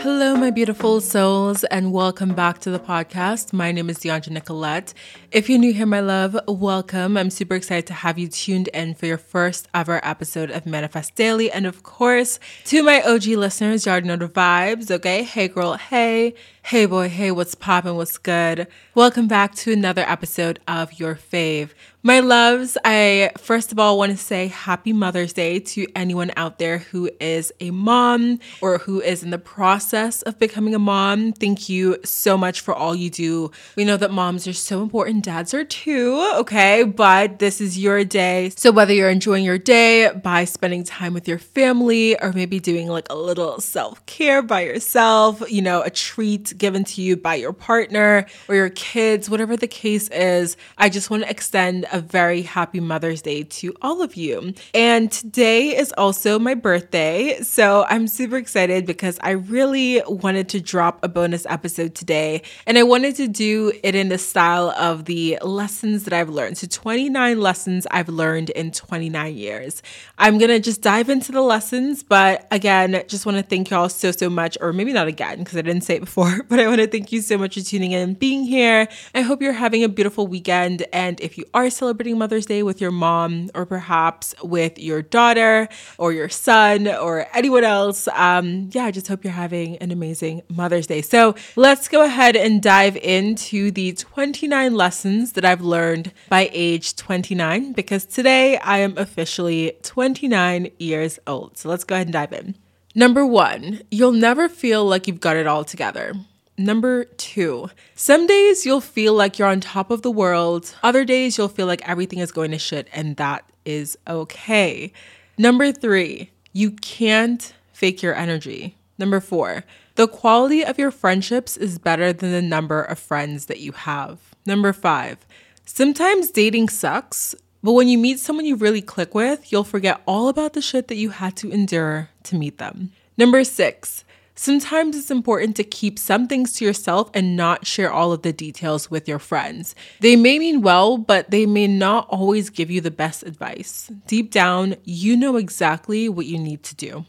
Hello, my beautiful souls, and welcome back to the podcast. My name is Dheandra Nicolette. If you're new here, my love, welcome. I'm super excited to have you tuned in for your first ever episode of Manifest Daily. And of course, to my OG listeners, Yardinota Vibes, okay? Hey girl, hey. Hey boy, hey, what's poppin', what's good? Welcome back to another episode of Your Fave. My loves, I first of all want to say happy Mother's Day to anyone out there who is a mom or who is in the process of becoming a mom. Thank you so much for all you do. We know that moms are so important, dads are too, okay? But this is your day. So whether you're enjoying your day by spending time with your family or maybe doing like a little self-care by yourself, you know, a treat given to you by your partner or your kids, whatever the case is, I just want to extend a very happy Mother's Day to all of you. And today is also my birthday, so I'm super excited because I really wanted to drop a bonus episode today, and I wanted to do it in the style of the lessons that I've learned. So 29 lessons I've learned in 29 years. I'm gonna just dive into the lessons, but again, just want to thank y'all so much, or maybe not again because I didn't say it before, but I want to thank you so much for tuning in and being here. I hope you're having a beautiful weekend. And if you are celebrating Mother's Day with your mom, or perhaps with your daughter or your son or anyone else, I just hope you're having an amazing Mother's Day. So let's go ahead and dive into the 29 lessons that I've learned by age 29, because today I am officially 29 years old. So let's go ahead and dive in. Number 1, you'll never feel like you've got it all together. Number 2, some days you'll feel like you're on top of the world. Other days you'll feel like everything is going to shit, and that is okay. Number 3, you can't fake your energy. Number 4, the quality of your friendships is better than the number of friends that you have. Number 5, sometimes dating sucks, but when you meet someone you really click with, you'll forget all about the shit that you had to endure to meet them. Number 6, sometimes it's important to keep some things to yourself and not share all of the details with your friends. They may mean well, but they may not always give you the best advice. Deep down, you know exactly what you need to do.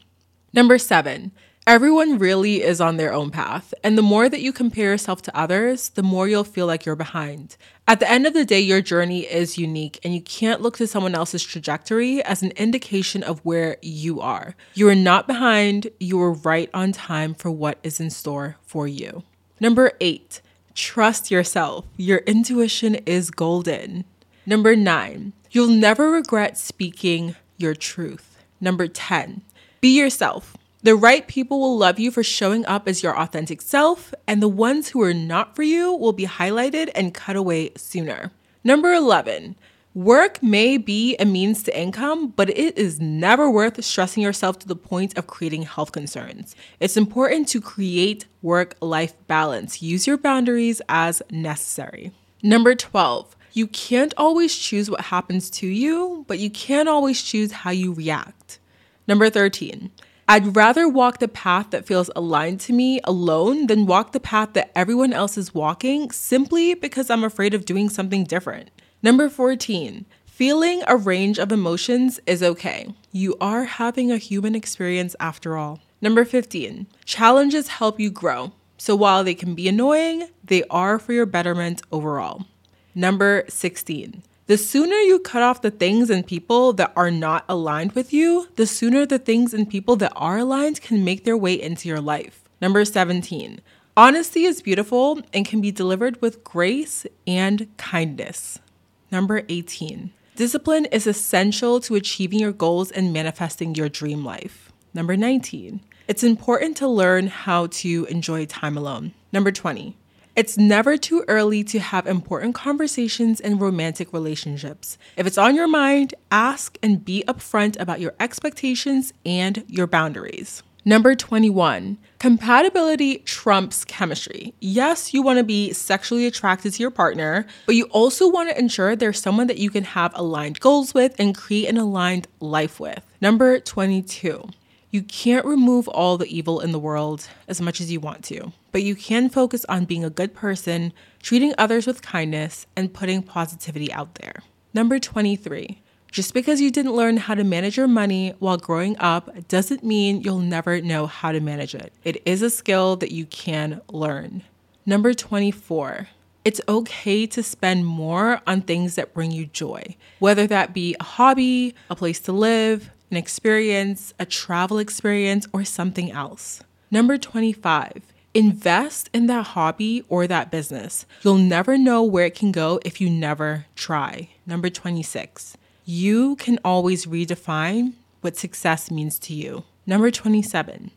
Number 7, everyone really is on their own path, and the more that you compare yourself to others, the more you'll feel like you're behind. At the end of the day, your journey is unique, and you can't look to someone else's trajectory as an indication of where you are. You are not behind, you are right on time for what is in store for you. Number 8, trust yourself. Your intuition is golden. Number 9, you'll never regret speaking your truth. Number 10, be yourself. The right people will love you for showing up as your authentic self, and the ones who are not for you will be highlighted and cut away sooner. Number 11, work may be a means to income, but it is never worth stressing yourself to the point of creating health concerns. It's important to create work-life balance. Use your boundaries as necessary. Number 12, you can't always choose what happens to you, but you can always choose how you react. Number 13, I'd rather walk the path that feels aligned to me alone than walk the path that everyone else is walking simply because I'm afraid of doing something different. Number 14, feeling a range of emotions is okay. You are having a human experience after all. Number 15, challenges help you grow. So while they can be annoying, they are for your betterment overall. Number 16, the sooner you cut off the things and people that are not aligned with you, the sooner the things and people that are aligned can make their way into your life. Number 17, honesty is beautiful and can be delivered with grace and kindness. Number 18, discipline is essential to achieving your goals and manifesting your dream life. Number 19, it's important to learn how to enjoy time alone. Number 20, it's never too early to have important conversations in romantic relationships. If it's on your mind, ask and be upfront about your expectations and your boundaries. Number 21, compatibility trumps chemistry. Yes, you want to be sexually attracted to your partner, but you also want to ensure there's someone that you can have aligned goals with and create an aligned life with. Number 22, you can't remove all the evil in the world as much as you want to, but you can focus on being a good person, treating others with kindness, and putting positivity out there. Number 23, just because you didn't learn how to manage your money while growing up doesn't mean you'll never know how to manage it. It is a skill that you can learn. Number 24, it's okay to spend more on things that bring you joy, whether that be a hobby, a place to live, an experience, a travel experience, or something else. Number 25, invest in that hobby or that business. You'll never know where it can go if you never try. Number 26, you can always redefine what success means to you. Number 27,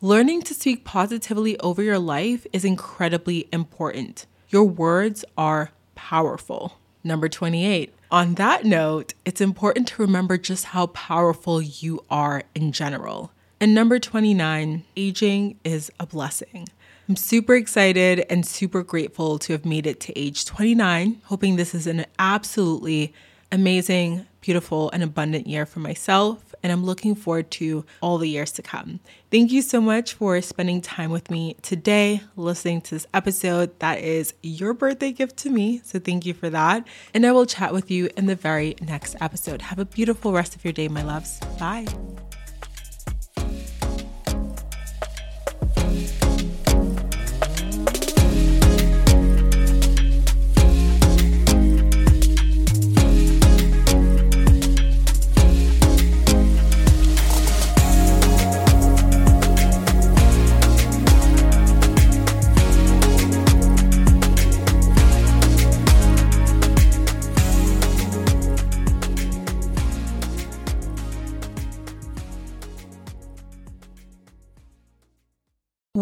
learning to speak positively over your life is incredibly important. Your words are powerful. Number 28, on that note, it's important to remember just how powerful you are in general. And number 29, aging is a blessing. I'm super excited and super grateful to have made it to age 29, hoping this is an absolutely amazing, beautiful, and abundant year for myself. And I'm looking forward to all the years to come. Thank you so much for spending time with me today, listening to this episode. That is your birthday gift to me. So thank you for that. And I will chat with you in the very next episode. Have a beautiful rest of your day, my loves. Bye.